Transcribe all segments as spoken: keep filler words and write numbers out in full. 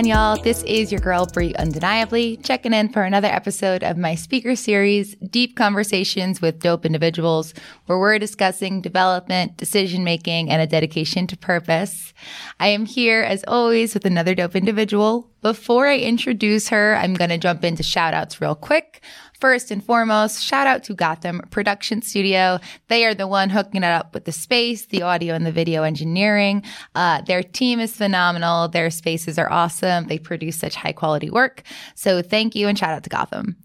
on, y'all? This is your girl, Brie Undeniably, checking in for another episode of my speaker series, Deep Conversations with Dope Individuals, where we're discussing development, decision-making, and a dedication to purpose. I am here, as always, with another dope individual. Before I introduce her, I'm going to jump into shout-outs real quick. First and foremost, shout out to Gotham Production Studio. They are the one hooking it up with the space, the audio, and the video engineering. Uh, their team is phenomenal. Their spaces are awesome. They produce such high-quality work. So thank you, and shout out to Gotham.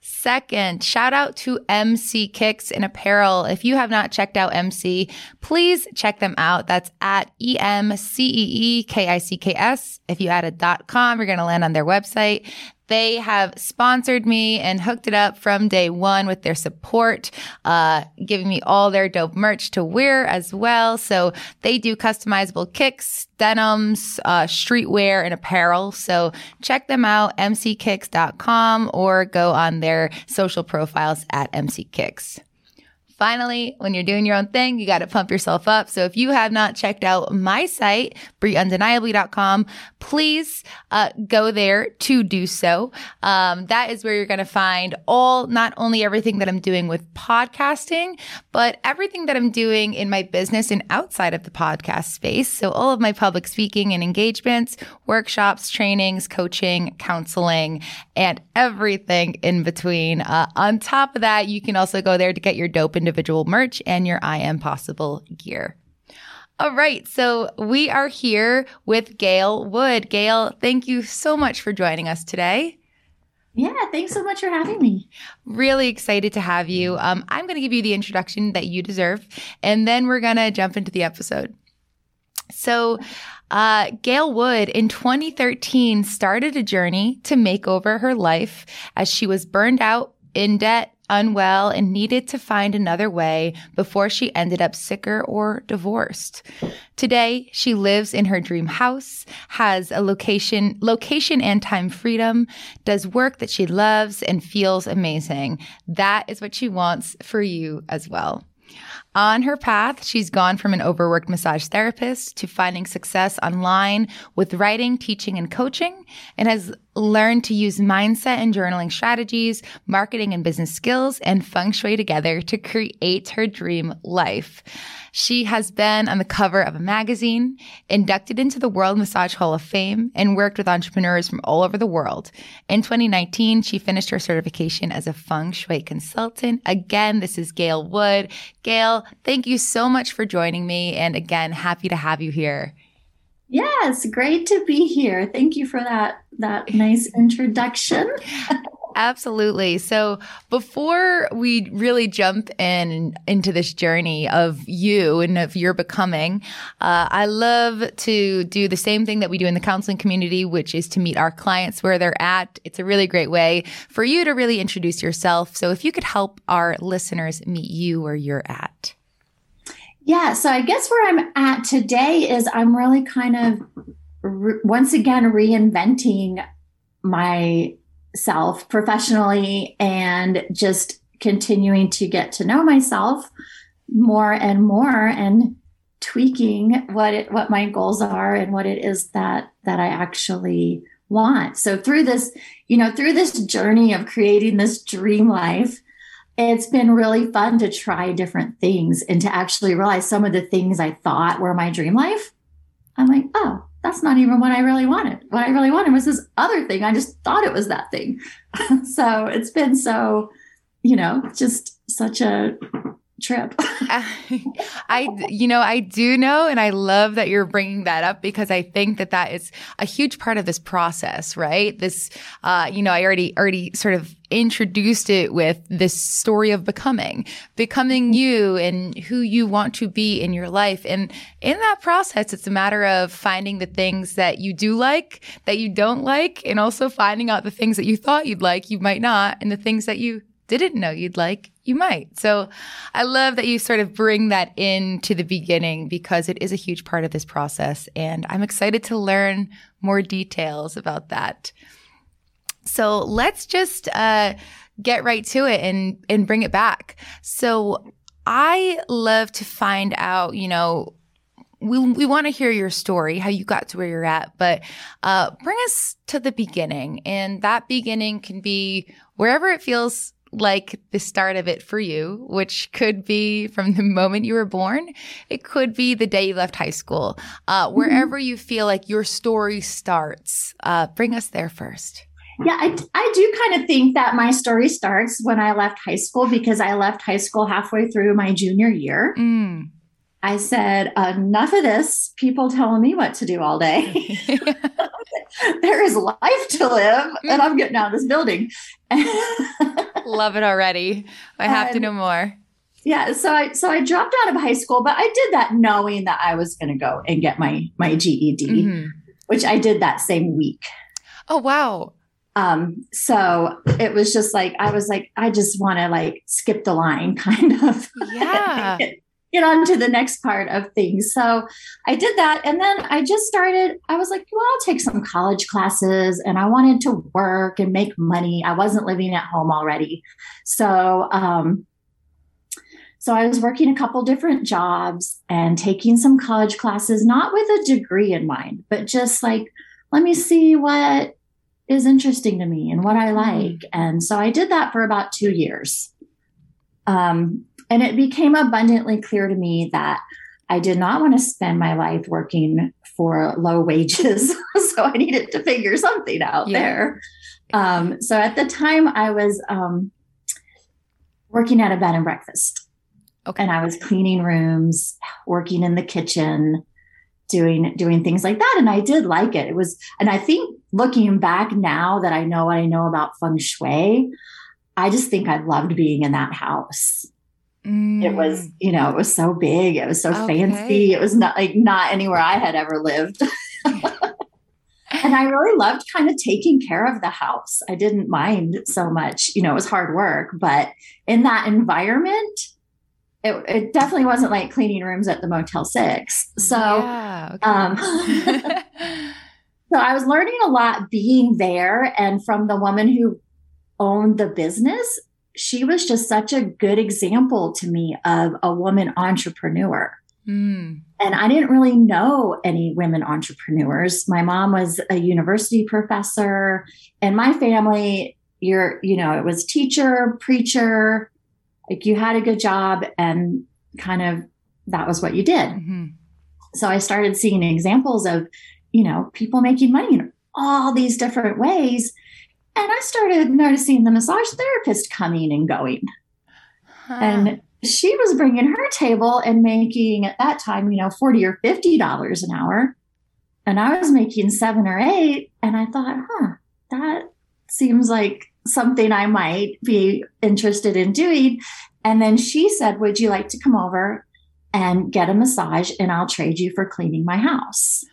Second, shout out to M C Kicks in Apparel. If you have not checked out M C, please check them out. That's at E M C E E K I C K S. If you add a dot com, you're going to land on their website. They have sponsored me and hooked it up from day one with their support, uh, giving me all their dope merch to wear as well. So they do customizable kicks, denims, uh, streetwear, and apparel. So check them out, M C kicks dot com, or go on their social profiles at M C kicks. Finally, when you're doing your own thing, you got to pump yourself up. So if you have not checked out my site, Brie Undeniably dot com, please uh, go there to do so. Um, that is where you're going to find all, not only everything that I'm doing with podcasting, but everything that I'm doing in my business and outside of the podcast space. So all of my public speaking and engagements, workshops, trainings, coaching, counseling, and everything in between. Uh, on top of that, you can also go there to get your dope individual individual merch and your I Am Possible gear. All right, so we are here with Gael Wood. Gael, thank you so much for joining us today. Yeah, thanks so much for having me. Really excited to have you. Um, I'm going to give you the introduction that you deserve, and then we're going to jump into the episode. So uh, Gael Wood in twenty thirteen started a journey to make over her life as she was burned out, in debt, unwell, and needed to find another way before she ended up sicker or divorced. Today, she lives in her dream house, has a location, location and time freedom, does work that she loves, and feels amazing. That is what she wants for you as well. On her path, she's gone from an overworked massage therapist to finding success online with writing, teaching, and coaching, and has learned to use mindset and journaling strategies, marketing and business skills, and feng shui together to create her dream life. She has been on the cover of a magazine, inducted into the World Massage Hall of Fame, and worked with entrepreneurs from all over the world. In twenty nineteen, she finished her certification as a feng shui consultant. Again, this is Gael Wood. Gael, thank you so much for joining me. And again, happy to have you here. Yes, great to be here. Thank you for that, that nice introduction. Absolutely. So before we really jump in into this journey of you and of your becoming, uh, I love to do the same thing that we do in the counseling community, which is to meet our clients where they're at. It's a really great way for you to really introduce yourself. So if you could help our listeners meet you where you're at. Yeah. So I guess where I'm at today is I'm really kind of re- once again reinventing my self professionally and just continuing to get to know myself more and more and tweaking what it, what my goals are and what it is that, that I actually want. So through this, you know, through this journey of creating this dream life, it's been really fun to try different things and to actually realize some of the things I thought were my dream life. I'm like, oh, that's not even what I really wanted. What I really wanted was this other thing. I just thought it was that thing. So it's been so, you know, just such a trip. I, I, you know, I do know, and I love that you're bringing that up because I think that that is a huge part of this process, right? This, uh, you know, I already, already sort of introduced it with this story of becoming, becoming you and who you want to be in your life. And in that process, it's a matter of finding the things that you do like, that you don't like, and also finding out the things that you thought you'd like, you might not, and the things that you didn't know you'd like, you might. So I love that you sort of bring that into the beginning because it is a huge part of this process. And I'm excited to learn more details about that. So let's just uh, get right to it and, and bring it back. So I love to find out, you know, we we want to hear your story, how you got to where you're at, but uh, bring us to the beginning. And that beginning can be wherever it feels like the start of it for you, which could be from the moment you were born. It could be the day you left high school. Uh, wherever mm-hmm. you feel like your story starts, uh, bring us there first. Yeah, I, I do kind of think that my story starts when I left high school, because I left high school halfway through my junior year. Mm. I said, enough of this. People telling me what to do all day. There is life to live, and I'm getting out of this building. Love it already. I have and, to know more. Yeah. So I, so I dropped out of high school, but I did that knowing that I was going to go and get my, my G E D, mm-hmm. which I did that same week. Oh, wow. Um, so it was just like, I was like, I just want to like skip the line kind of. Yeah. Get on to the next part of things. So I did that. And then I just started, I was like, well, I'll take some college classes, and I wanted to work and make money. I wasn't living at home already. So, um, so I was working a couple different jobs and taking some college classes, not with a degree in mind, but just like, let me see what is interesting to me and what I like. And so I did that for about two years. Um, And it became abundantly clear to me that I did not want to spend my life working for low wages. So I needed to figure something out yeah. there. Um, so at the time I was um, working at a bed and breakfast. Okay. And I was cleaning rooms, working in the kitchen, doing doing things like that. And I did like it. It was, and I think looking back now that I know what I know about feng shui, I just think I loved being in that house. Mm. It was, you know, it was so big. It was so okay. fancy. It was not like not anywhere I had ever lived. And I really loved kind of taking care of the house. I didn't mind so much, you know, it was hard work, but in that environment, it, it definitely wasn't like cleaning rooms at the Motel six. So, yeah, okay. um, so I was learning a lot being there, and from the woman who owned the business. She was just such a good example to me of a woman entrepreneur. Mm. And I didn't really know any women entrepreneurs. My mom was a university professor, and my family, you're, you know, it was teacher, preacher, like you had a good job and kind of that was what you did. Mm-hmm. So I started seeing examples of, you know, people making money in all these different ways. And I started noticing the massage therapist coming and going. Huh. And she was bringing her table and making at that time, you know, forty or fifty dollars an hour. And I was making seven or eight. And I thought, huh, that seems like something I might be interested in doing. And then she said, would you like to come over and get a massage, and I'll trade you for cleaning my house?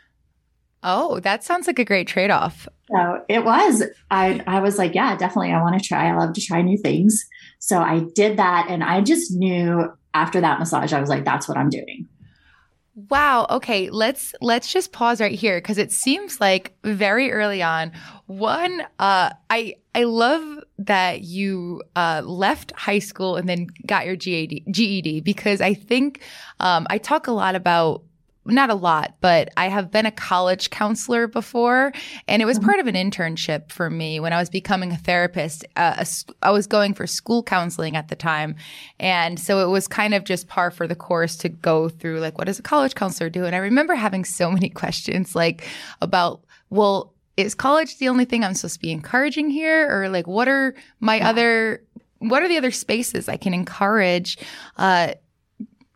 Oh, that sounds like a great trade-off. So it was, I, I was like, yeah, definitely. I want to try. I love to try new things. So I did that. And I just knew after that massage, I was like, that's what I'm doing. Wow. Okay. Let's, let's just pause right here, because it seems like very early on, one, uh, I, I love that you uh, left high school and then got your G E D, G E D, because I think um, I talk a lot about, not a lot, but I have been a college counselor before, and it was part of an internship for me when I was becoming a therapist. Uh, I was going for school counseling at the time, and so it was kind of just par for the course to go through, like, what does a college counselor do? And I remember having so many questions, like, about, well, is college the only thing I'm supposed to be encouraging here? Or, like, what are my yeah. other – what are the other spaces I can encourage uh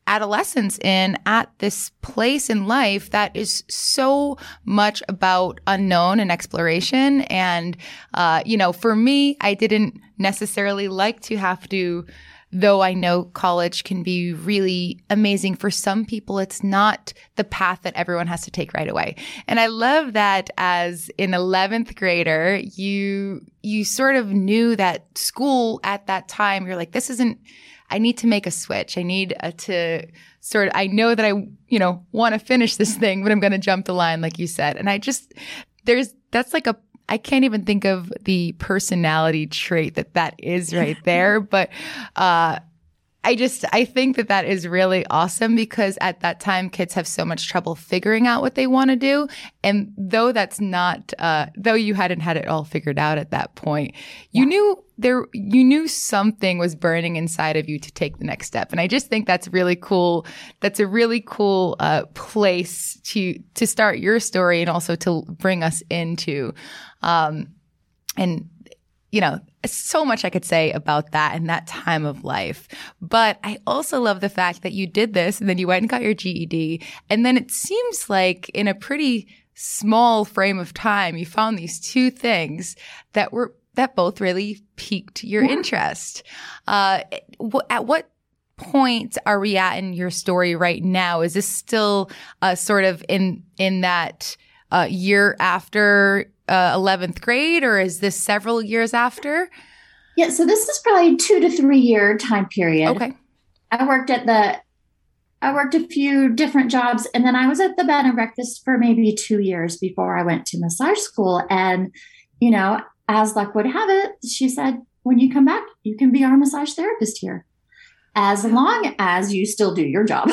adolescence in at this place in life that is so much about unknown and exploration? And, uh, you know, for me, I didn't necessarily like to have to, though I know college can be really amazing for some people, it's not the path that everyone has to take right away. And I love that as an eleventh grader, you, you sort of knew that school at that time, you're like, this isn't, I need to make a switch. I need uh, to sort of, I know that I, you know, want to finish this thing, but I'm going to jump the line, like you said. And I just, there's, that's like a, I can't even think of the personality trait that that is right there. But uh, I just, I think that that is really awesome, because at that time, kids have so much trouble figuring out what they want to do. And though that's not, uh, though you hadn't had it all figured out at that point, you yeah. knew there, you knew something was burning inside of you to take the next step. And I just think that's really cool. That's a really cool, uh, place to, to start your story and also to bring us into, um, and, you know, so much I could say about that and that time of life. But I also love the fact that you did this and then you went and got your G E D. And then it seems like in a pretty small frame of time, you found these two things that were, that both really piqued your yeah. interest. Uh, at what point are we at in your story right now? Is this still uh, sort of in, in that uh, year after Uh, eleventh grade, or is this several years after? Yeah, so this is probably two to three year time period. Okay. I worked at the, I worked a few different jobs, and then I was at the bed and breakfast for maybe two years before I went to massage school. And, you know, as luck would have it, she said, when you come back, you can be our massage therapist here, as long as you still do your job.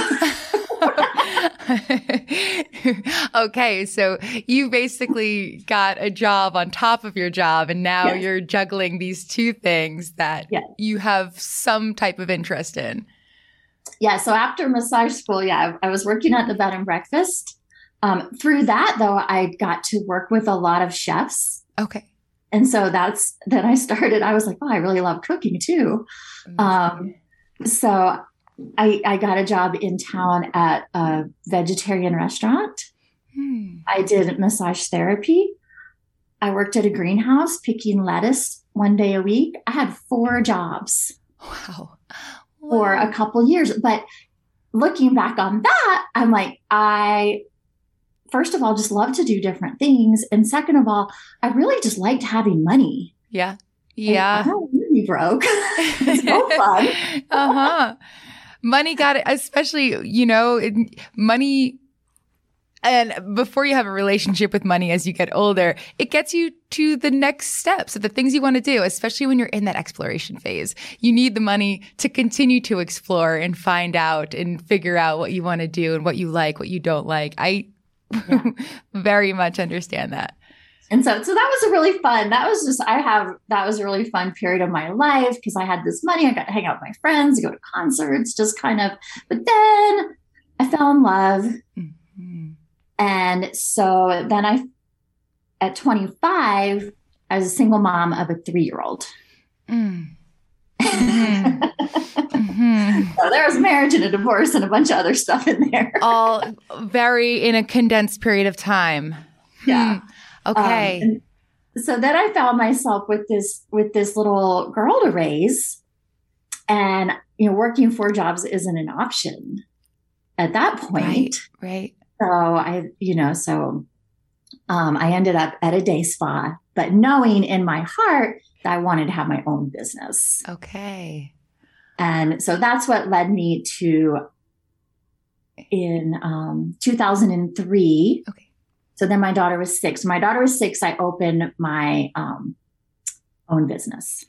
Okay, so you basically got a job on top of your job, and now yes. you're juggling these two things that yes. you have some type of interest in. Yeah, so after massage school, yeah, I was working at the bed and breakfast. Um, through that, though, I got to work with a lot of chefs. Okay. And so that's, then I started, I was like, oh, I really love cooking too. Um, so I, I got a job in town at a vegetarian restaurant. Hmm. I did massage therapy. I worked at a greenhouse picking lettuce one day a week. I had four jobs. Wow. Wow. For a couple years. But looking back on that, I'm like, I, first of all, just love to do different things. And second of all, I really just liked having money. Yeah. Yeah. And I don't really broke. It's no fun. Uh-huh. Money got it, especially, you know, it, money, and before you have a relationship with money as you get older, it gets you to the next steps of the things you want to do, especially when you're in that exploration phase. You need the money to continue to explore and find out and figure out what you want to do and what you like, what you don't like. I yeah. very much understand that. And so, so that was a really fun, that was just, I have, that was a really fun period of my life, because I had this money. I got to hang out with my friends, go to concerts, just kind of, but then I fell in love. Mm-hmm. And so then I, at twenty-five, I was a single mom of a three-year-old. Mm. Mm-hmm. Mm-hmm. So there was marriage and a divorce and a bunch of other stuff in there. All very in a condensed period of time. Yeah. Hmm. Okay. Um, so then I found myself with this, with this little girl to raise, and, you know, working four jobs isn't an option at that point. Right. Right. So I, you know, so, um, I ended up at a day spa, but knowing in my heart that I wanted to have my own business. Okay. And so that's what led me to, in, um, two thousand three. Okay. So then my daughter was six. My daughter was six. I opened my um, own business.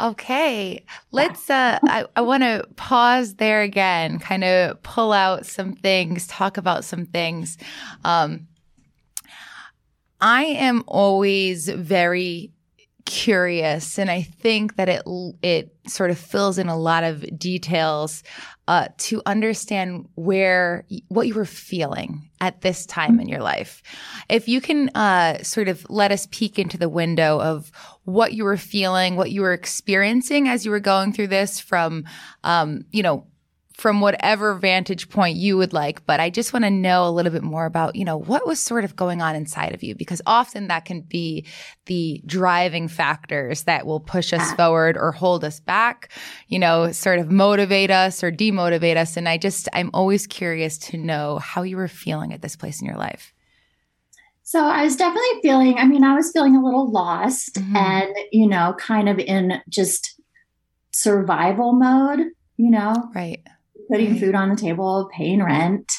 Okay. Let's, uh, I, I want to pause there again, kind of pull out some things, talk about some things. Um, I am always very curious, and I think that it it sort of fills in a lot of details uh, to understand where what you were feeling at this time in your life. If you can uh, sort of let us peek into the window of what you were feeling, what you were experiencing as you were going through this, from um, you know, from whatever vantage point you would like. But I just want to know a little bit more about, you know, what was sort of going on inside of you, because often that can be the driving factors that will push us forward or hold us back, you know, sort of motivate us or demotivate us. And I just, I'm always curious to know how you were feeling at this place in your life. So I was definitely feeling, I mean, I was feeling a little lost. Mm-hmm. And, you know, kind of in just survival mode, you know? Right. Putting food on the table, paying rent,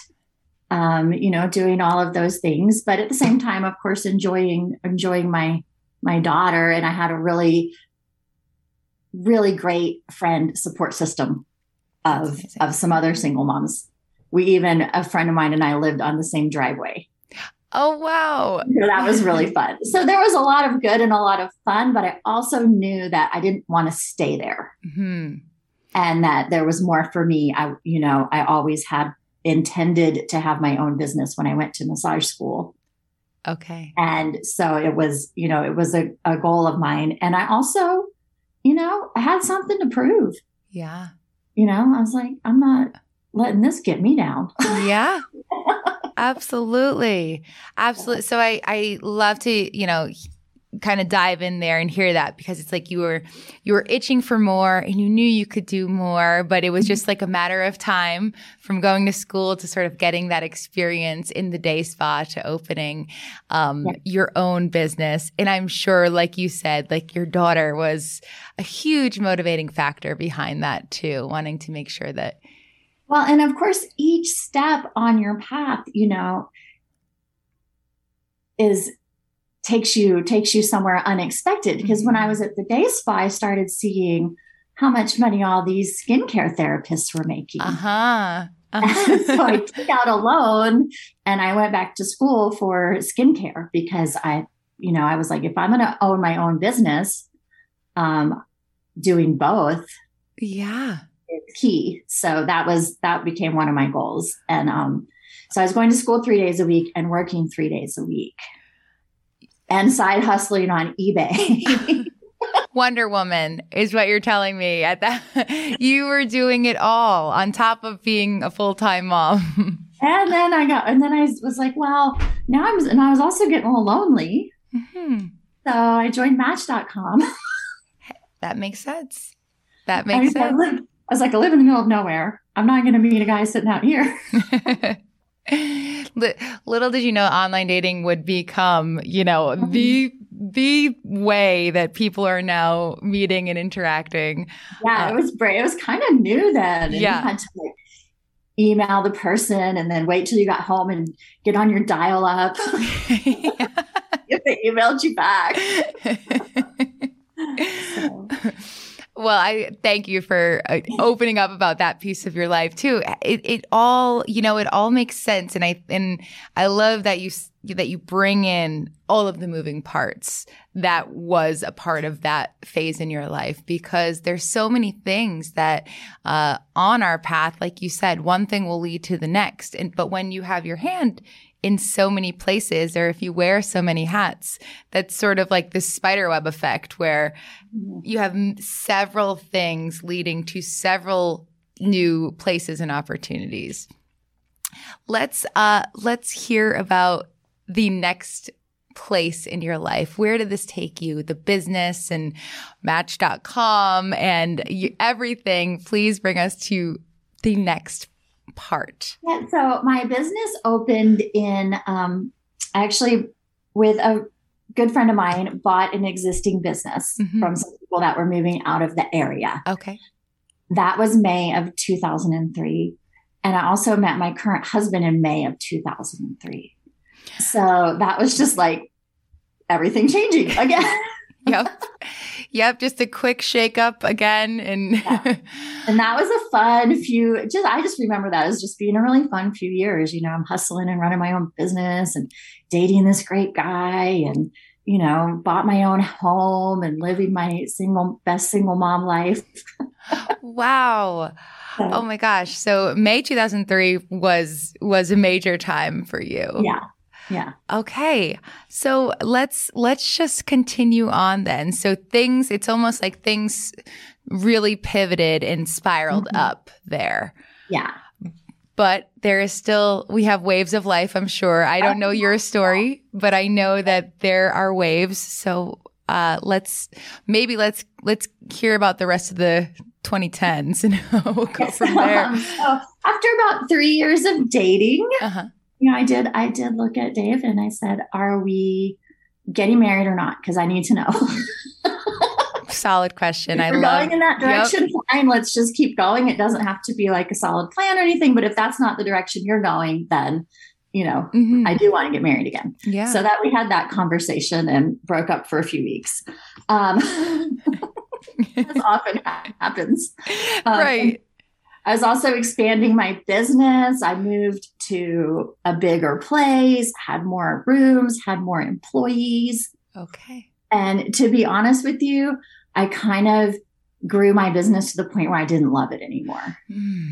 um, you know, doing all of those things. But at the same time, of course, enjoying, enjoying my, my daughter. And I had a really, really great friend support system. of, of some other single moms. We even, a friend of mine and I lived on the same driveway. Oh, wow. So that was really fun. So there was a lot of good and a lot of fun, but I also knew that I didn't want to stay there mm-hmm. and that there was more for me. I, you know, I always had intended to have my own business when I went to massage school. Okay. And so it was, you know, it was a, a goal of mine. And I also, you know, I had something to prove. Yeah. You know, I was like, I'm not letting this get me down. Yeah. Absolutely. Absolutely. So I, I love to, you know, kind of dive in there and hear that, because it's like you were, you were itching for more and you knew you could do more, but it was just like a matter of time from going to school to sort of getting that experience in the day spa to opening um, yeah. your own business. And I'm sure, like you said, like your daughter was a huge motivating factor behind that too, wanting to make sure that. Well, and of course, each step on your path, you know, is takes you, takes you somewhere unexpected. Because when I was at the day spa, I started seeing how much money all these skincare therapists were making. Uh-huh. Uh-huh. So I took out a loan and I went back to school for skincare, because I, you know, I was like, if I'm going to own my own business, um, doing both. Yeah. Is key. So that was, that became one of my goals. And, um, so I was going to school three days a week and working three days a week. And side hustling on eBay. Wonder Woman is what you're telling me. At that, you were doing it all on top of being a full-time mom. And then I got, and then I was like, well, now I was, and I was also getting a little lonely. Mm-hmm. So I joined Match dot com. That makes sense. That makes I mean, sense. I, live, I was like, I live in the middle of nowhere. I'm not going to meet a guy sitting out here. Little did you know online dating would become, you know, the the way that people are now meeting and interacting. Yeah, uh, it was brave. It was kind of new then. Yeah. You had to like, email the person and then wait till you got home and get on your dial up. If they emailed you back. So. Well, I thank you for uh, opening up about that piece of your life too. It, it all, you know, it all makes sense, and I and I love that you that you bring in all of the moving parts that was a part of that phase in your life, because there's so many things that uh, on our path, like you said, one thing will lead to the next, and but when you have your hand in so many places, or if you wear so many hats, that's sort of like this spiderweb effect where you have several things leading to several new places and opportunities. Let's uh, let's hear about the next place in your life. Where did this take you? The business and Match dot com and you, everything. Please bring us to the next part. Yeah, so my business opened in, um, actually with a good friend of mine, bought an existing business mm-hmm. from some people that were moving out of the area. Okay. That was May of two thousand three. And I also met my current husband in May of two thousand three. So that was just like everything changing again. Yep. Yep. Just a quick shakeup again. And yeah. And that was a fun few, just, I just remember that as just being a really fun few years. You know, I'm hustling and running my own business and dating this great guy and, you know, bought my own home and living my single, best single mom life. Wow. So, oh my gosh. So May two thousand three was, was a major time for you. Yeah. Yeah. Okay. So let's let's just continue on then. So things, it's almost like things really pivoted and spiraled mm-hmm. up there. Yeah. But there is still, we have waves of life, I'm sure. I don't know your story, but I know that there are waves. So uh, let's maybe let's let's hear about the rest of the twenty tens and we'll go yes. from there. Um, so after about three years of dating. Uh-huh. You know, I did, I did look at Dave and I said, are we getting married or not? Because I need to know. Solid question. If I we're love going in that direction. Yep. Fine. Let's just keep going. It doesn't have to be like a solid plan or anything, but if that's not the direction you're going, then, you know, mm-hmm. I do want to get married again. Yeah. So that we had that conversation and broke up for a few weeks. Um, as often happens. Um, right. I was also expanding my business. I moved to a bigger place, had more rooms, had more employees. Okay. And to be honest with you, I kind of grew my business to the point where I didn't love it anymore. Mm.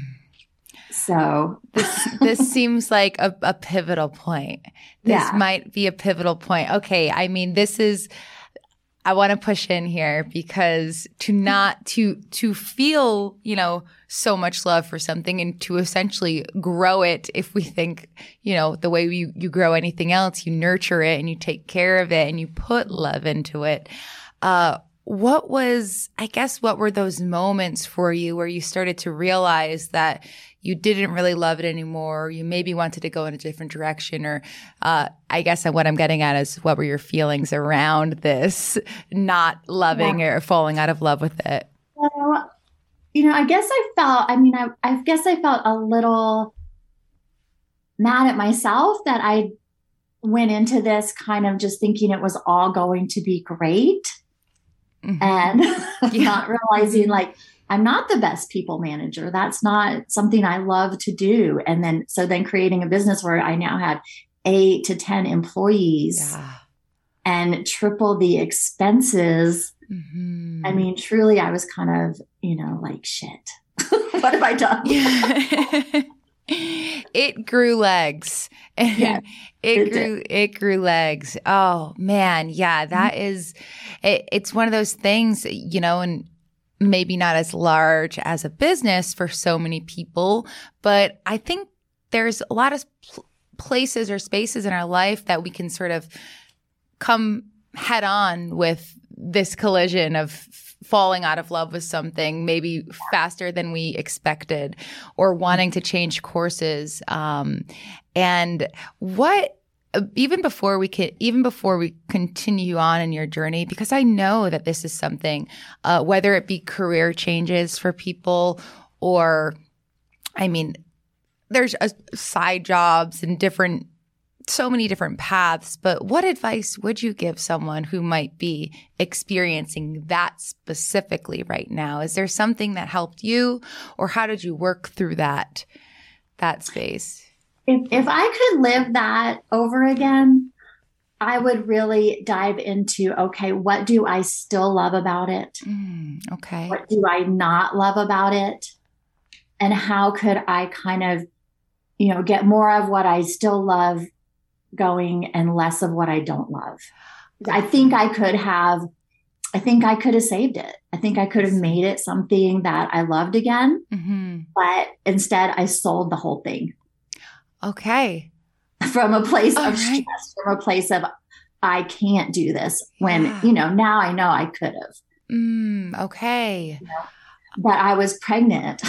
So this this seems like a, a pivotal point. This yeah. might be a pivotal point. Okay. I mean, this is, I want to push in here because to not to to feel, you know, so much love for something and to essentially grow it. If we think, you know, the way you, you grow anything else, you nurture it and you take care of it and you put love into it. Uh, What was, I guess, what were those moments for you where you started to realize that you didn't really love it anymore? Or you maybe wanted to go in a different direction, or uh, I guess what I'm getting at is what were your feelings around this not loving yeah. or falling out of love with it? So, you know, I guess I felt, I mean, I, I guess I felt a little mad at myself that I went into this kind of just thinking it was all going to be great. Mm-hmm. And yeah. not realizing like, I'm not the best people manager. That's not something I love to do. And then, so then creating a business where I now had eight to ten employees yeah. and triple the expenses. Mm-hmm. I mean, truly I was kind of, you know, like, shit, what have I done? Yeah. It grew legs. Yeah, it, it grew, did. it grew legs. Oh man. Yeah. That mm-hmm. is, it, it's one of those things, you know, and maybe not as large as a business for so many people, but I think there's a lot of pl- places or spaces in our life that we can sort of come head on with this collision of falling out of love with something maybe faster than we expected or wanting to change courses. Um, and what even before we can even before we continue on in your journey, because I know that this is something, uh, whether it be career changes for people or I mean, there's a, side jobs and different so many different paths, but what advice would you give someone who might be experiencing that specifically right now? Is there something that helped you, or how did you work through that, that space? If, if I could live that over again, I would really dive into, okay, what do I still love about it? Mm, okay. What do I not love about it? And how could I kind of, you know, get more of what I still love going and less of what I don't love. I think I could have, I think I could have saved it. I think I could have made it something that I loved again, mm-hmm. but instead I sold the whole thing. Okay. From a place All of right. stress, from a place of, I can't do this when, yeah. you know, now I know I could have. Mm, okay. You know, but I was pregnant.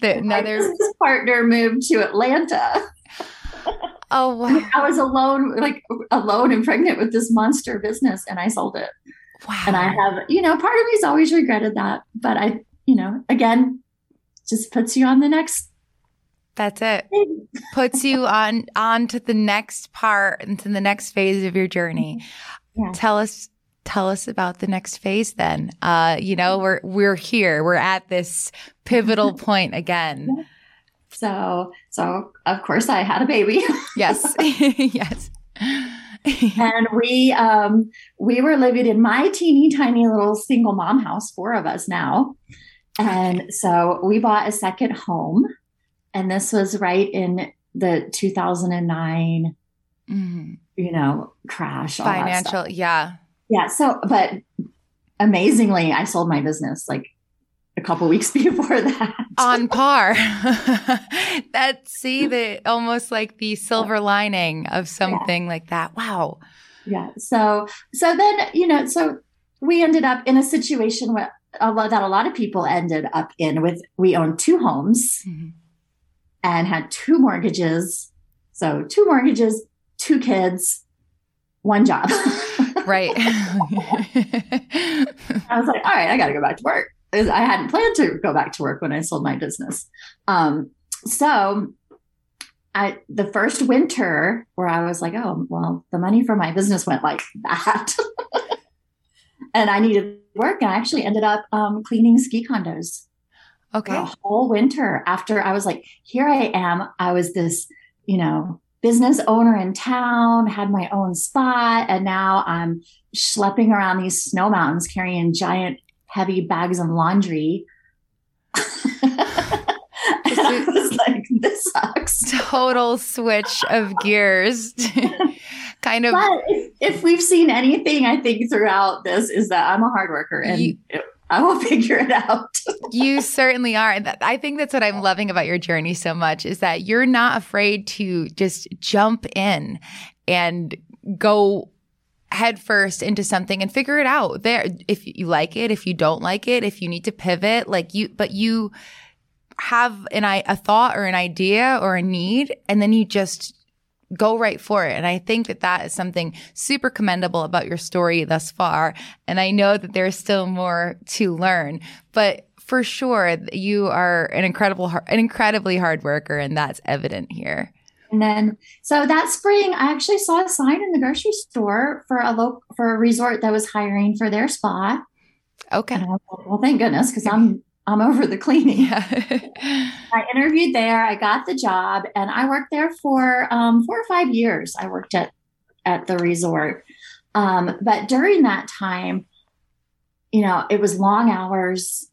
The, my business partner moved to Atlanta. Oh, wow. I was alone, like alone and pregnant with this monster business, and I sold it. Wow. And I have, you know, part of me's always regretted that, but I, you know, again, just puts you on the next. That's it. Thing. Puts you on, on to the next part and to the next phase of your journey. Yeah. Tell us. Tell us about the next phase then. Uh, you know, we're we're here. We're at this pivotal point again. So, so of course I had a baby. Yes. Yes. And we um, we were living in my teeny tiny little single mom house, four of us now. And so we bought a second home. And this was right in the two thousand nine, mm-hmm. you know, crash. Financial, yeah. Yeah. So, but amazingly, I sold my business like a couple weeks before that. On par. That see the almost like the silver lining of something yeah. like that. Wow. Yeah. So, so then, you know, so we ended up in a situation where a lot, that a lot of people ended up in with, we owned two homes mm-hmm. and had two mortgages. So two mortgages, two kids, one job. Right. I was like, all right, I got to go back to work. I hadn't planned to go back to work when I sold my business. Um, so I, the first winter where I was like, oh, well, the money for my business went like that. and I needed work. And I actually ended up um, cleaning ski condos. Okay. The whole winter after I was like, here I am. I was this, you know, business owner in town, had my own spot. And now I'm schlepping around these snow mountains, carrying giant, heavy bags of laundry. I was like, this sucks. Total switch of gears. Kind of. But if, if we've seen anything, I think throughout this is that I'm a hard worker and you, I will figure it out. You certainly are. And I think that's what I'm loving about your journey so much is that you're not afraid to just jump in and go head first into something and figure it out there. If you like it, if you don't like it, if you need to pivot, like you, but you have an I a thought or an idea or a need, and then you just go right for it. And I think that that is something super commendable about your story thus far. And I know that there's still more to learn, but for sure you are an incredible, an incredibly hard worker, and that's evident here. And then, so that spring, I actually saw a sign in the grocery store for a local, for a resort that was hiring for their spa. Okay. And I was like, well, thank goodness, because I'm I'm over the cleaning. Yeah. I interviewed there. I got the job, and I worked there for um, four or five years. I worked at, at the resort. Um, but during that time, you know, it was long hours.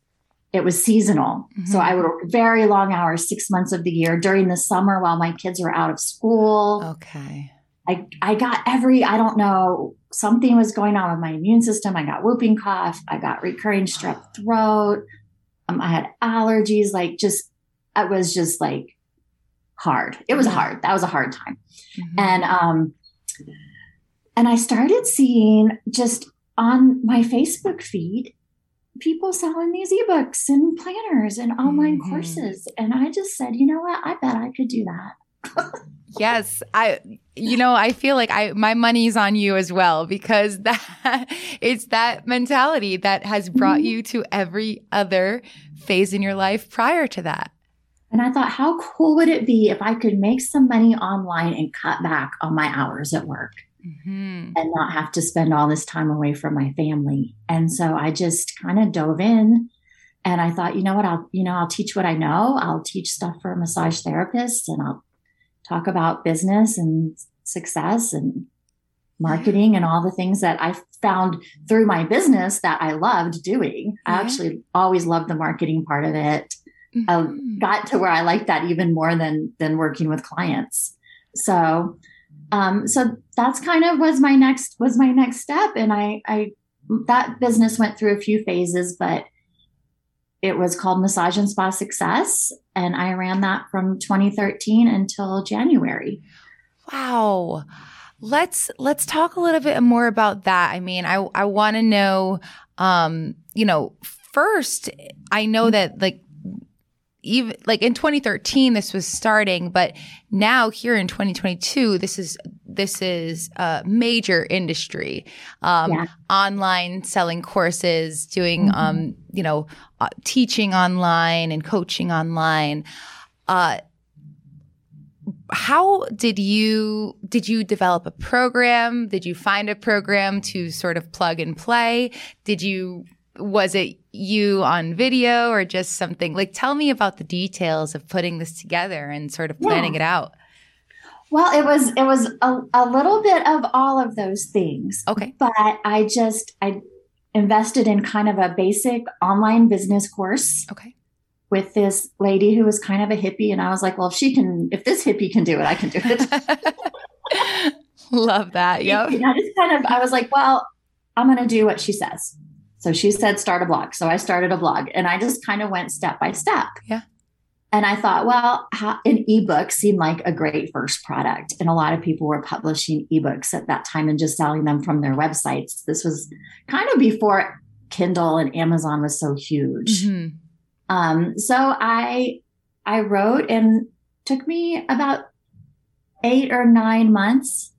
It was seasonal. Mm-hmm. So I would work very long hours, six months of the year during the summer while my kids were out of school. Okay. I, I got every, I don't know, something was going on with my immune system. I got whooping cough. I got recurring strep throat. I had allergies, like just, it was just like hard. It was hard. That was a hard time. Mm-hmm. And, um, and I started seeing just on my Facebook feed, people selling these ebooks and planners and online mm-hmm. courses. And I just said, you know what? I bet I could do that. Yes. I, you know, I feel like I, my money's on you as well, because that it's that mentality that has brought you to every other phase in your life prior to that. And I thought, how cool would it be if I could make some money online and cut back on my hours at work mm-hmm. and not have to spend all this time away from my family. And so I just kind of dove in, and I thought, you know what, I'll, you know, I'll teach what I know. I'll teach stuff for massage therapists, and I'll talk about business and success and marketing and all the things that I found through my business that I loved doing. Mm-hmm. I actually always loved the marketing part of it. Mm-hmm. I got to where I liked that even more than, than working with clients. So, um, so that's kind of was my next, was my next step. And I, I, that business went through a few phases, but it was called Massage and Spa Success, and I ran that from twenty thirteen until January. Wow. Let's let's talk a little bit more about that. I mean, I I want to know, um, you know, first, I know that like even like in twenty thirteen this was starting, but now here in twenty twenty-two this is this is a major industry. Um, yeah. Online selling courses, doing mm-hmm. um, you know, uh, teaching online and coaching online. Uh, how did you did you develop a program? Did you find a program to sort of plug and play? Did you Was it you on video or just something? Like, tell me about the details of putting this together and sort of planning yeah. it out. Well, it was it was a, a little bit of all of those things. Okay. But I just I invested in kind of a basic online business course. Okay. With this lady who was kind of a hippie, and I was like, well, if she can, if this hippie can do it, I can do it. Love that. Yep. And I just kind of I was like, well, I'm going to do what she says. So she said, start a blog. So I started a blog, and I just kind of went step by step. Yeah. And I thought, well, how, an ebook seemed like a great first product. And a lot of people were publishing ebooks at that time and just selling them from their websites. This was kind of before Kindle and Amazon was so huge. Mm-hmm. Um, so I, I wrote, and took me about eight or nine months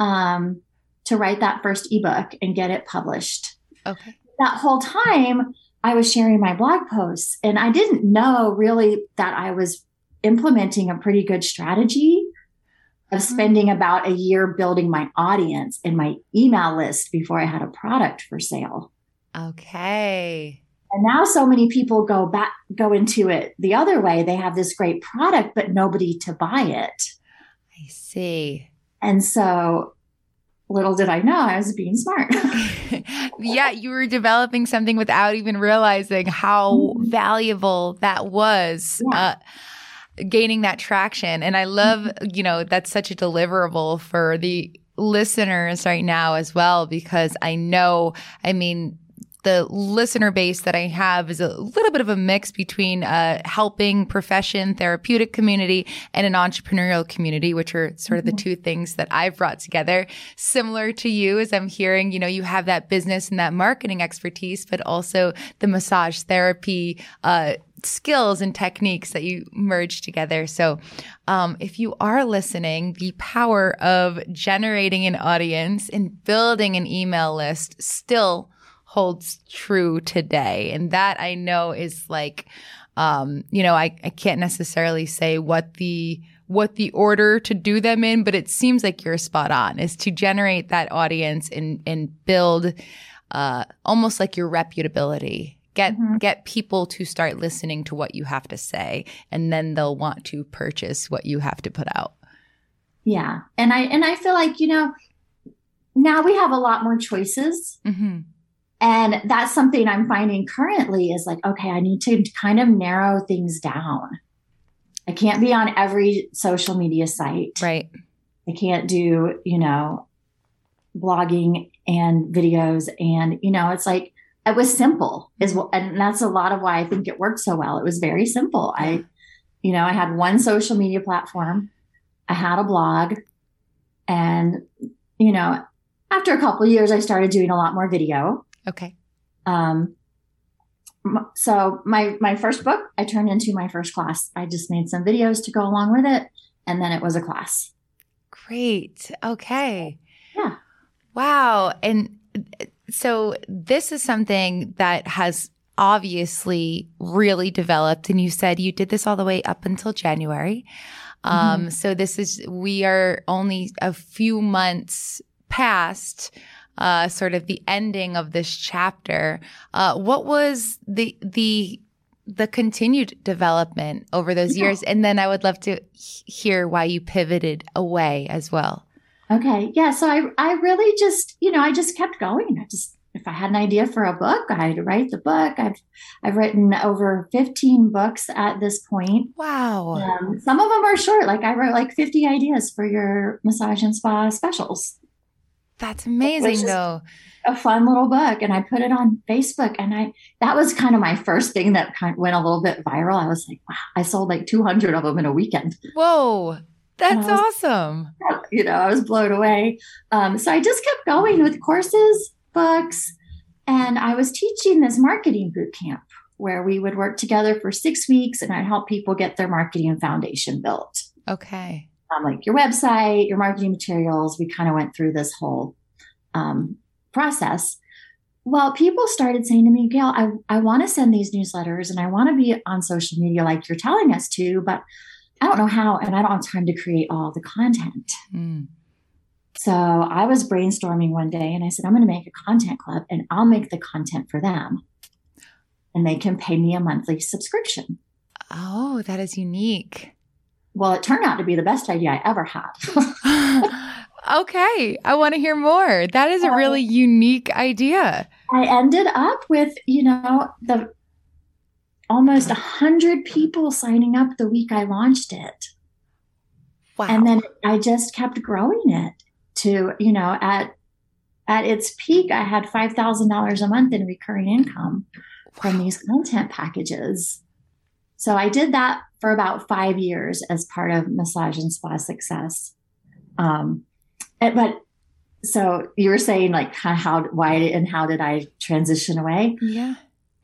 um, to write that first ebook and get it published. Okay. That whole time I was sharing my blog posts, and I didn't know really that I was implementing a pretty good strategy of spending about a year building my audience and my email list before I had a product for sale. Okay. And now so many people go back, go into it the other way. They have this great product, but nobody to buy it. I see. And so little did I know I was being smart. Yeah, you were developing something without even realizing how valuable that was. Yeah. Uh, gaining that traction. And I love, you know, that's such a deliverable for the listeners right now as well, because I know, I mean, the listener base that I have is a little bit of a mix between uh, helping profession, therapeutic community, and an entrepreneurial community, which are sort of the two things that I've brought together. Similar to you, as I'm hearing, you know, you have that business and that marketing expertise, but also the massage therapy uh skills and techniques that you merge together. So um, if you are listening, the power of generating an audience and building an email list still holds true today. And that I know is like, um, you know, I, I can't necessarily say what the what the order to do them in, but it seems like you're spot on, is to generate that audience and, and build uh, almost like your reputability. Get mm-hmm. get people to start listening to what you have to say, and then they'll want to purchase what you have to put out. Yeah. And I and I feel like, you know, now we have a lot more choices. Mm-hmm. And that's something I'm finding currently is like, okay, I need to kind of narrow things down. I can't be on every social media site. Right. I can't do, you know, blogging and videos. And, you know, it's like, it was simple as well. And that's a lot of why I think it worked so well. It was very simple. I, you know, I had one social media platform. I had a blog, and, you know, after a couple of years, I started doing a lot more video. Okay. Um, so my, my first book, I turned into my first class. I just made some videos to go along with it. And then it was a class. Great. Okay. Yeah. Wow. And so this is something that has obviously really developed. And you said you did this all the way up until January. Um, mm-hmm. So this is, we are only a few months past uh, sort of the ending of this chapter. Uh, what was the, the, the continued development over those yeah. years? And then I would love to hear why you pivoted away as well. Okay. Yeah. So I, I really just, you know, I just kept going. I just, if I had an idea for a book, I'd write the book. I've, I've written over fifteen books at this point. Wow. Um, some of them are short. Like I wrote like fifty ideas for your massage and spa specials. That's amazing though. A fun little book. And I put it on Facebook, and I, that was kind of my first thing that kind of went a little bit viral. I was like, wow, I sold like two hundred of them in a weekend. Whoa. That's was, awesome. You know, I was blown away. Um, so I just kept going with courses, books, and I was teaching this marketing boot camp where we would work together for six weeks and I'd help people get their marketing foundation built. Okay. Um, like your website, your marketing materials. We kind of went through this whole um, process. Well, people started saying to me, Gail, I, I want to send these newsletters and I want to be on social media like you're telling us to, but I don't know how, and I don't have time to create all the content. Mm. So I was brainstorming one day and I said, I'm going to make a content club and I'll make the content for them. And they can pay me a monthly subscription. Oh, that is unique. Well, it turned out to be the best idea I ever had. Okay. I want to hear more. That is a um, really unique idea. I ended up with, you know, the almost one hundred people signing up the week I launched it. Wow. And then I just kept growing it to, you know, at at its peak, I had five thousand dollars a month in recurring income wow. from these content packages. So I did that for about five years as part of Massage and Spa Success. Um, and, but so you were saying like how, how, why and how did I transition away? Yeah.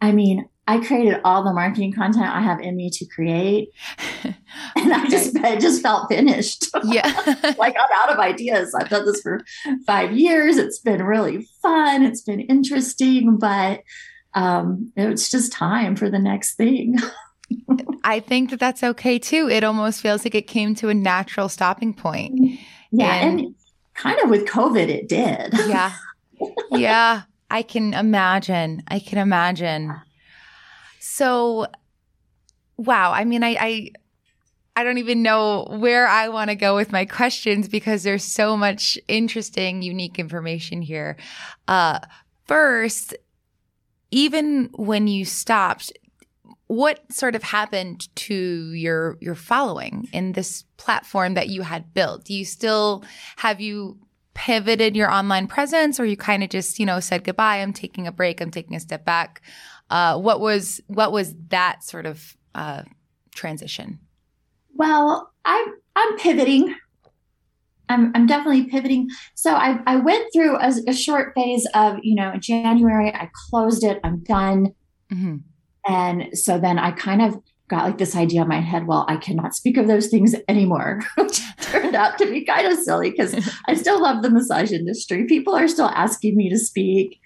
I mean, I created all the marketing content I have in me to create. And I just, I just felt finished. Yeah. Like I'm out of ideas. I've done this for five years. It's been really fun. It's been interesting, but um, it's just time for the next thing. I think that that's okay too. It almost feels like it came to a natural stopping point. Yeah. And, and kind of with COVID, it did. Yeah. Yeah. I can imagine. I can imagine. So, wow. I mean, I, I, I don't even know where I want to go with my questions because there's so much interesting, unique information here. Uh, first, even when you stopped, what sort of happened to your your following in this platform that you had built? Do you still have you pivoted your online presence, or you kind of just, you know, said goodbye? I'm taking a break. I'm taking a step back. Uh, what was what was that sort of uh, transition? Well, I'm I'm pivoting. I'm I'm definitely pivoting. So I I went through a, a short phase of, you know, in January, I closed it. I'm done. Mm-hmm. And so then I kind of got like this idea in my head, well, I cannot speak of those things anymore, which turned out to be kind of silly because I still love the massage industry. People are still asking me to speak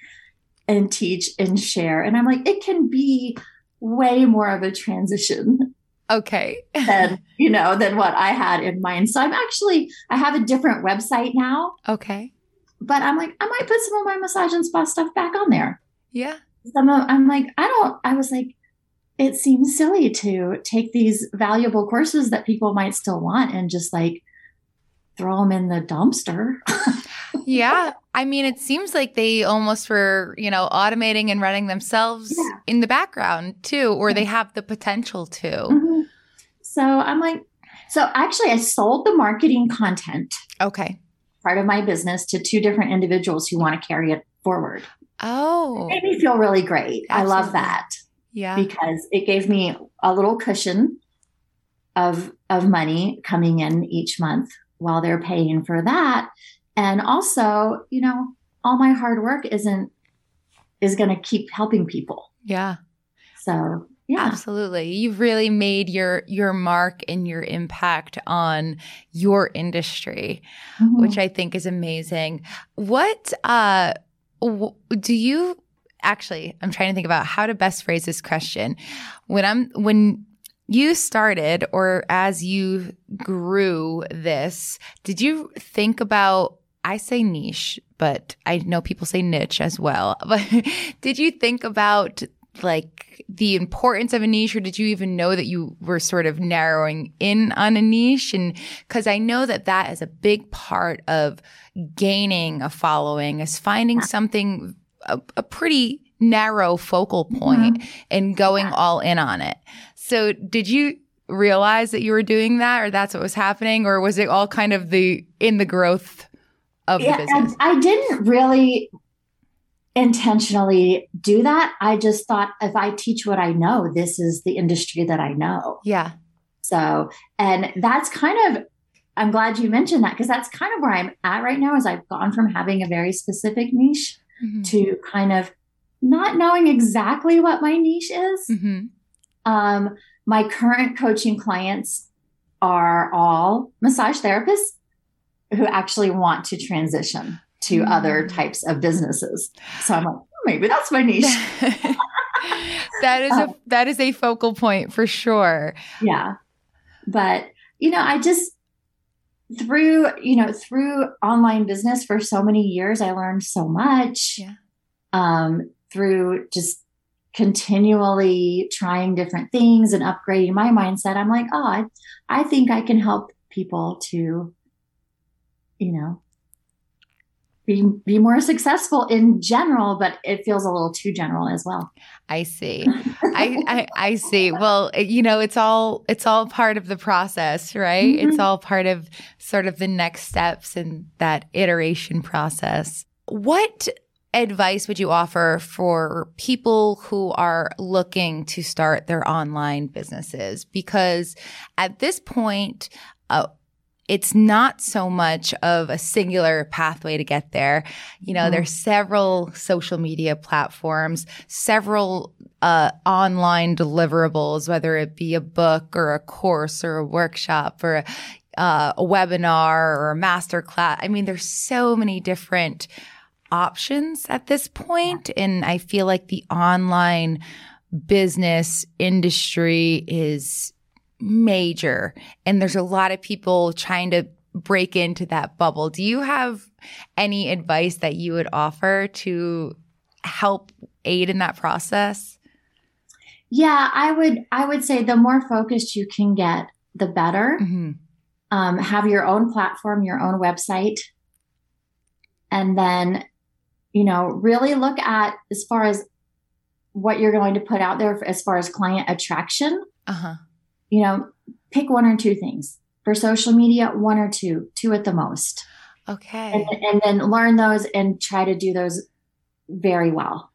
and teach and share. And I'm like, it can be way more of a transition. Okay. than, you know, than what I had in mind. So I'm actually, I have a different website now. Okay. But I'm like, I might put some of my massage and spa stuff back on there. Yeah. Some of, I'm like, I don't, I was like, it seems silly to take these valuable courses that people might still want and just like throw them in the dumpster. Yeah. I mean, it seems like they almost were, you know, automating and running themselves yeah. in the background too, or yeah. they have the potential to. Mm-hmm. So I'm like, so actually I sold the marketing content. Okay. Part of my business to two different individuals who want to carry it forward. Oh, it made me feel really great. Absolutely. I love that. Yeah. Because it gave me a little cushion of, of money coming in each month while they're paying for that. And also, you know, all my hard work isn't, is going to keep helping people. Yeah. So yeah, absolutely. You've really made your, your mark and your impact on your industry, mm-hmm. which I think is amazing. What, uh, do you actually, I'm trying to think about how to best phrase this question. When I'm, when you started or as you grew this, did you think about, I say niche, but I know people say niche as well. But did you think about like the importance of a niche, or did you even know that you were sort of narrowing in on a niche? And because I know that that is a big part of gaining a following, is finding yeah. something, a, a pretty narrow focal point mm-hmm. and going yeah. all in on it. So did you realize that you were doing that, or that's what was happening, or was it all kind of the in the growth of yeah, the business? I, I didn't really intentionally do that. I just thought, if I teach what I know, this is the industry that I know. Yeah. So, and that's kind of, I'm glad you mentioned that, because that's kind of where I'm at right now. Is I've gone from having a very specific niche mm-hmm. to kind of not knowing exactly what my niche is. Mm-hmm. Um, my current coaching clients are all massage therapists who actually want to transition to other types of businesses. So I'm like, oh, maybe that's my niche. That is a, that is a focal point for sure. Yeah. But, you know, I just, through, you know, through online business for so many years, I learned so much yeah. um, through just continually trying different things and upgrading my mindset. I'm like, oh, I, I think I can help people to, you know, Be, be more successful in general, but it feels a little too general as well. I see. I, I I see. Well, you know, it's all it's all part of the process, right? Mm-hmm. It's all part of sort of the next steps in that iteration process. What advice would you offer for people who are looking to start their online businesses? Because at this point, uh, it's not so much of a singular pathway to get there. You know, mm-hmm. there's several social media platforms, several uh, online deliverables, whether it be a book or a course or a workshop or a, uh, a webinar or a masterclass. I mean, there's so many different options at this point, and I feel like the online business industry is major, and there's a lot of people trying to break into that bubble. Do you have any advice that you would offer to help aid in that process? Yeah, I would I would say the more focused you can get, the better. Mm-hmm. Um, have your own platform, your own website. And then, you know, really look at as far as what you're going to put out there as far as client attraction. Uh-huh. You know, pick one or two things. For social media, one or two, two at the most. Okay. And, and then learn those and try to do those very well.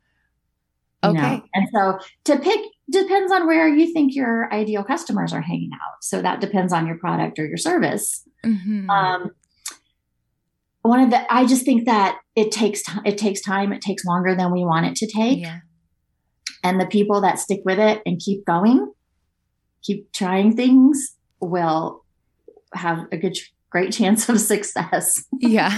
Okay. You know? And so to pick depends on where you think your ideal customers are hanging out. So that depends on your product or your service. Mm-hmm. Um, one of the, I just think that it takes, t- it takes time. It takes longer than we want it to take. Yeah. And the people that stick with it and keep going, keep trying things will have a good, great chance of success. Yeah.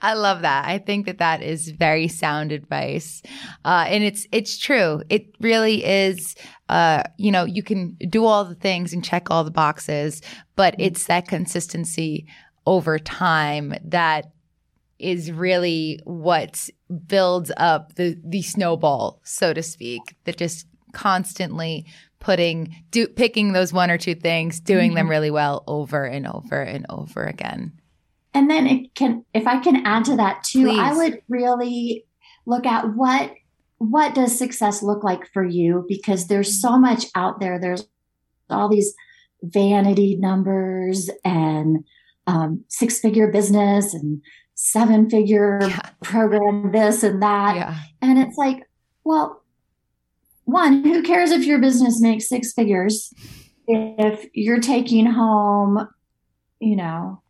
I love that. I think that that is very sound advice. Uh, and it's, it's true. It really is. Uh, you know, you can do all the things and check all the boxes, but it's that consistency over time that is really what builds up the, the snowball, so to speak, that just constantly putting, do, picking those one or two things, doing mm-hmm. them really well over and over and over again. And then it can, if I can add to that too, please. I would really look at what, what does success look like for you? Because there's so much out there. There's all these vanity numbers and um, six figure business and seven figure yeah. program, this and that. Yeah. And it's like, well, one, who cares if your business makes six figures if you're taking home, you know,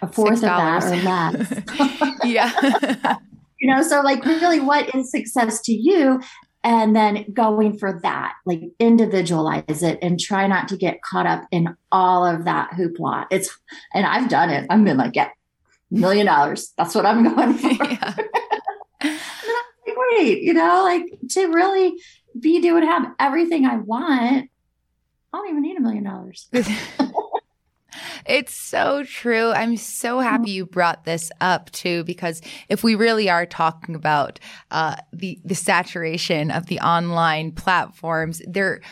a fourth six dollars. Of that or less? Yeah. You know, so like really what is success to you? And then going for that, like individualize it and try not to get caught up in all of that hoopla. It's, and I've done it. I've been like, yeah, million dollars. That's what I'm going for. Yeah. And I'm like, wait, you know, like to really be doing have everything I want. I don't even need a million dollars. It's so true. I'm so happy you brought this up too, because if we really are talking about uh, the the saturation of the online platforms, they're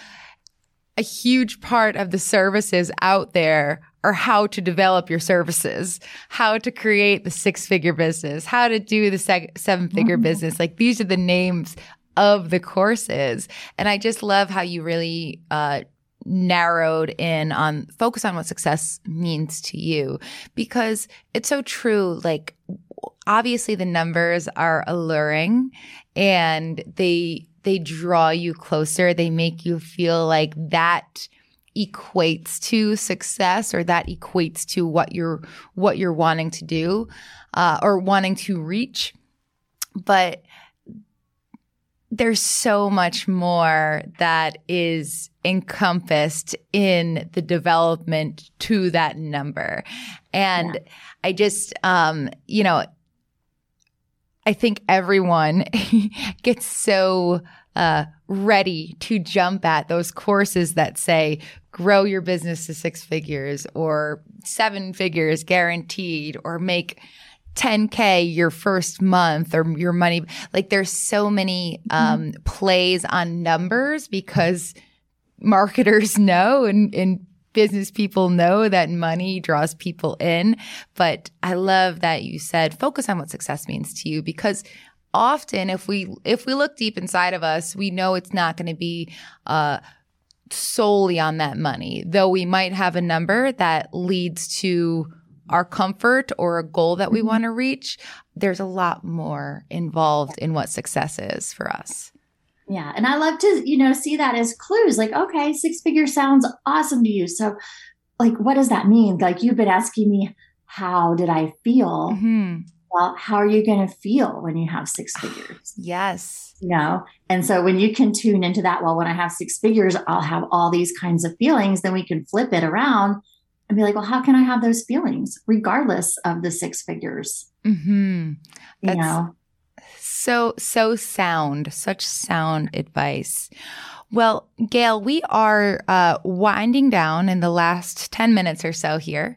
a huge part of the services out there. Or how to develop your services, how to create the six-figure business, how to do the se- seven-figure mm-hmm. business. Like these are the names of the courses. And I just love how you really uh, narrowed in on focus on what success means to you, because it's so true. Like obviously the numbers are alluring and they they draw you closer. They make you feel like that equates to success, or that equates to what you're what you're wanting to do uh, or wanting to reach. But there's so much more that is encompassed in the development to that number. And yeah. I just, um, you know, I think everyone gets so uh, ready to jump at those courses that say, grow your business to six figures or seven figures guaranteed, or make ten K your first month or your money. Like there's so many um, mm-hmm. plays on numbers, because marketers know and, and business people know that money draws people in. But I love that you said focus on what success means to you, because often if we if we look deep inside of us, we know it's not going to be uh, solely on that money, though we might have a number that leads to our comfort or a goal that we want to reach. There's a lot more involved in what success is for us. Yeah. And I love to, you know, see that as clues, like, okay, six figure sounds awesome to you. So like, what does that mean? Like you've been asking me, how did I feel? Mm-hmm. Well, how are you going to feel when you have six figures? Yes. You know? And so when you can tune into that, well, when I have six figures, I'll have all these kinds of feelings. Then we can flip it around and be like, well, how can I have those feelings regardless of the six figures? Mm-hmm. That's, you know? So, so sound, such sound advice. Well, Gail, we are uh, winding down in the last ten minutes or so here.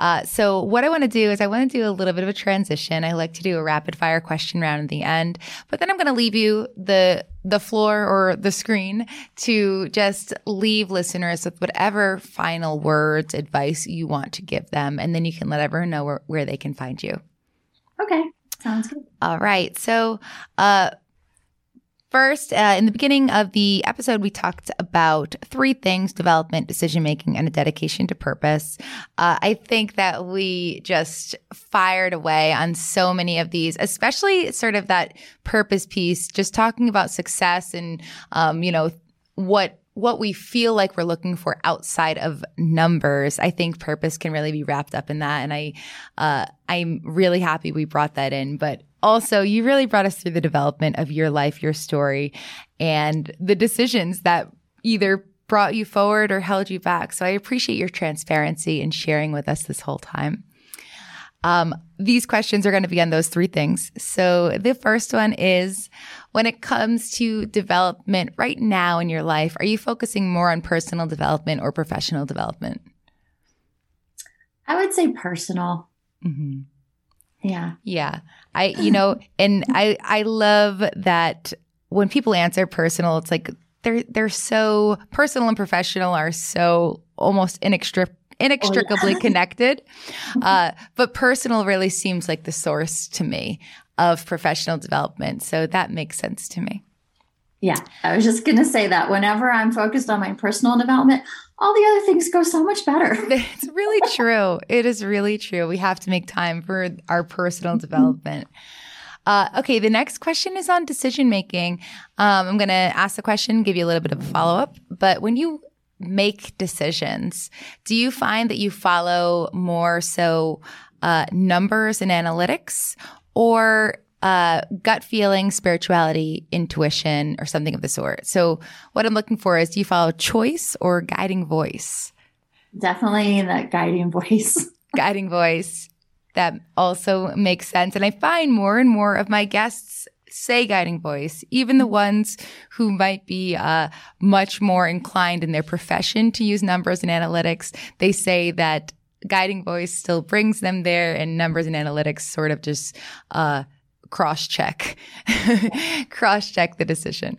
Uh, so what I want to do is I want to do a little bit of a transition. I like to do a rapid fire question round at the end, but then I'm going to leave you the the floor or the screen to just leave listeners with whatever final words, advice you want to give them, and then you can let everyone know where, where they can find you. Okay. Sounds good. All right. So uh, first, uh, in the beginning of the episode, we talked about three things: development, decision-making, and a dedication to purpose. Uh, I think that we just fired away on so many of these, especially sort of that purpose piece, just talking about success and, um, you know, what what we feel like we're looking for outside of numbers. I think purpose can really be wrapped up in that. And I, uh, I'm really happy we brought that in. But also, you really brought us through the development of your life, your story, and the decisions that either brought you forward or held you back. So I appreciate your transparency and sharing with us this whole time. Um, these questions are going to be on those three things. So the first one is, when it comes to development right now in your life, are you focusing more on personal development or professional development? I would say personal. Mm-hmm. Yeah. Yeah. I, you know, and I, I love that when people answer personal, it's like they're, they're so personal and professional are so almost inextric- inextricably oh, yeah. connected. Uh, but personal really seems like the source to me of professional development. So that makes sense to me. Yeah. I was just going to say that whenever I'm focused on my personal development, all the other things go so much better. It's really true. It is really true. We have to make time for our personal development. Uh, okay. The next question is on decision-making. Um, I'm going to ask the question, give you a little bit of a follow-up. But when you make decisions, do you find that you follow more so uh, numbers and analytics, or uh, gut feeling, spirituality, intuition, or something of the sort? So what I'm looking for is, do you follow choice or guiding voice? Definitely that guiding voice. Guiding voice. That also makes sense. And I find more and more of my guests say guiding voice, even the ones who might be uh, much more inclined in their profession to use numbers and analytics. They say that guiding voice still brings them there, and numbers and analytics sort of just uh, cross-check, cross-check the decision.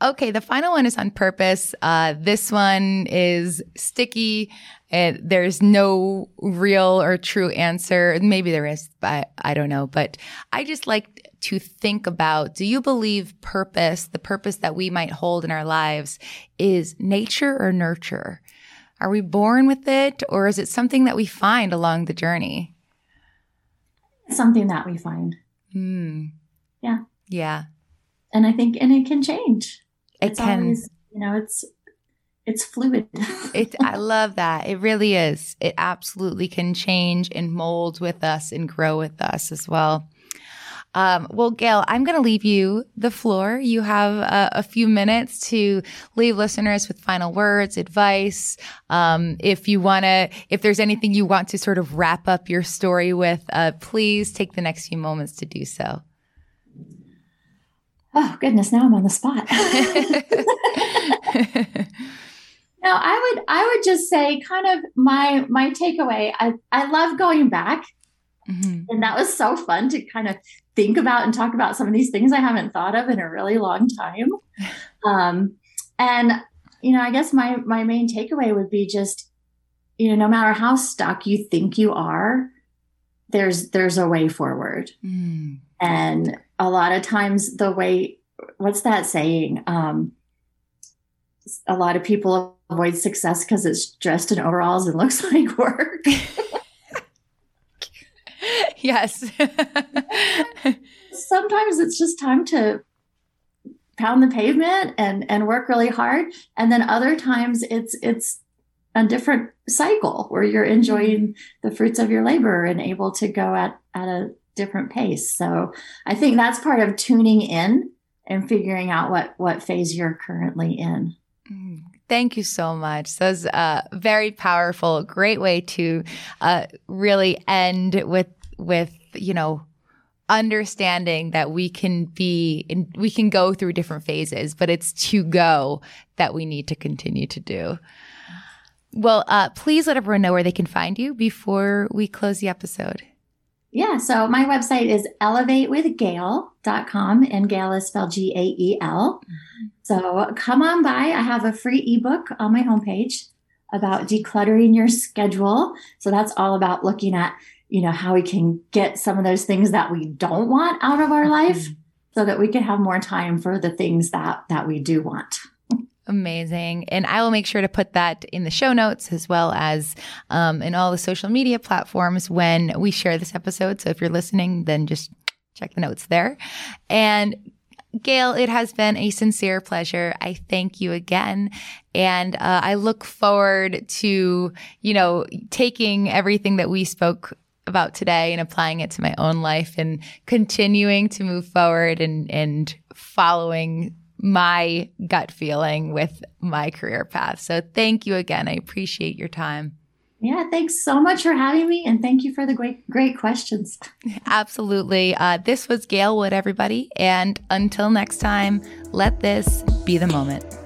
Okay, the final one is on purpose. Uh, this one is sticky. It, there's no real or true answer. Maybe there is, but I don't know. But I just like to think about, do you believe purpose, the purpose that we might hold in our lives, is nature or nurture? Are we born with it, or is it something that we find along the journey? Something that we find. Mm. Yeah. Yeah. And I think, and it can change. It it's can. Always, you know, it's, it's fluid. it, I love that. It really is. It absolutely can change and mold with us and grow with us as well. Um, well, Gail, I'm going to leave you the floor. You have uh, a few minutes to leave listeners with final words, advice. Um, if you want to, if there's anything you want to sort of wrap up your story with, uh, please take the next few moments to do so. Oh, goodness. Now I'm on the spot. No, I would, I would just say kind of my, my takeaway. I, I love going back. Mm-hmm. And that was so fun to kind of think about and talk about some of these things I haven't thought of in a really long time. Um, and, you know, I guess my, my main takeaway would be just, you know, no matter how stuck you think you are, there's, there's a way forward. Mm. And a lot of times the way, what's that saying? Um, a lot of people avoid success because it's dressed in overalls and looks like work. Yes. Sometimes it's just time to pound the pavement and, and work really hard. And then other times it's, it's a different cycle where you're enjoying the fruits of your labor and able to go at, at a different pace. So I think that's part of tuning in and figuring out what, what phase you're currently in. Mm. Thank you so much. That was uh, very powerful. Great way to uh, really end with, with, you know, understanding that we can be, in, we can go through different phases, but it's to go that we need to continue to do. Well, uh, please let everyone know where they can find you before we close the episode. Yeah. So my website is elevate with gail dot com, and Gail is spelled G A E L. So come on by. I have a free ebook on my homepage about decluttering your schedule. So that's all about looking at, you know, how we can get some of those things that we don't want out of our life so that we can have more time for the things that, that we do want. Amazing. And I will make sure to put that in the show notes as well as um, in all the social media platforms when we share this episode. So if you're listening, then just check the notes there. And Gail, it has been a sincere pleasure. I thank you again. And uh, I look forward to, you know, taking everything that we spoke about today and applying it to my own life and continuing to move forward and, and following my gut feeling with my career path. So thank you again. I appreciate your time. Yeah, thanks so much for having me, and thank you for the great, great questions. Absolutely. Uh, this was Gail Wood, everybody. And until next time, let this be the moment.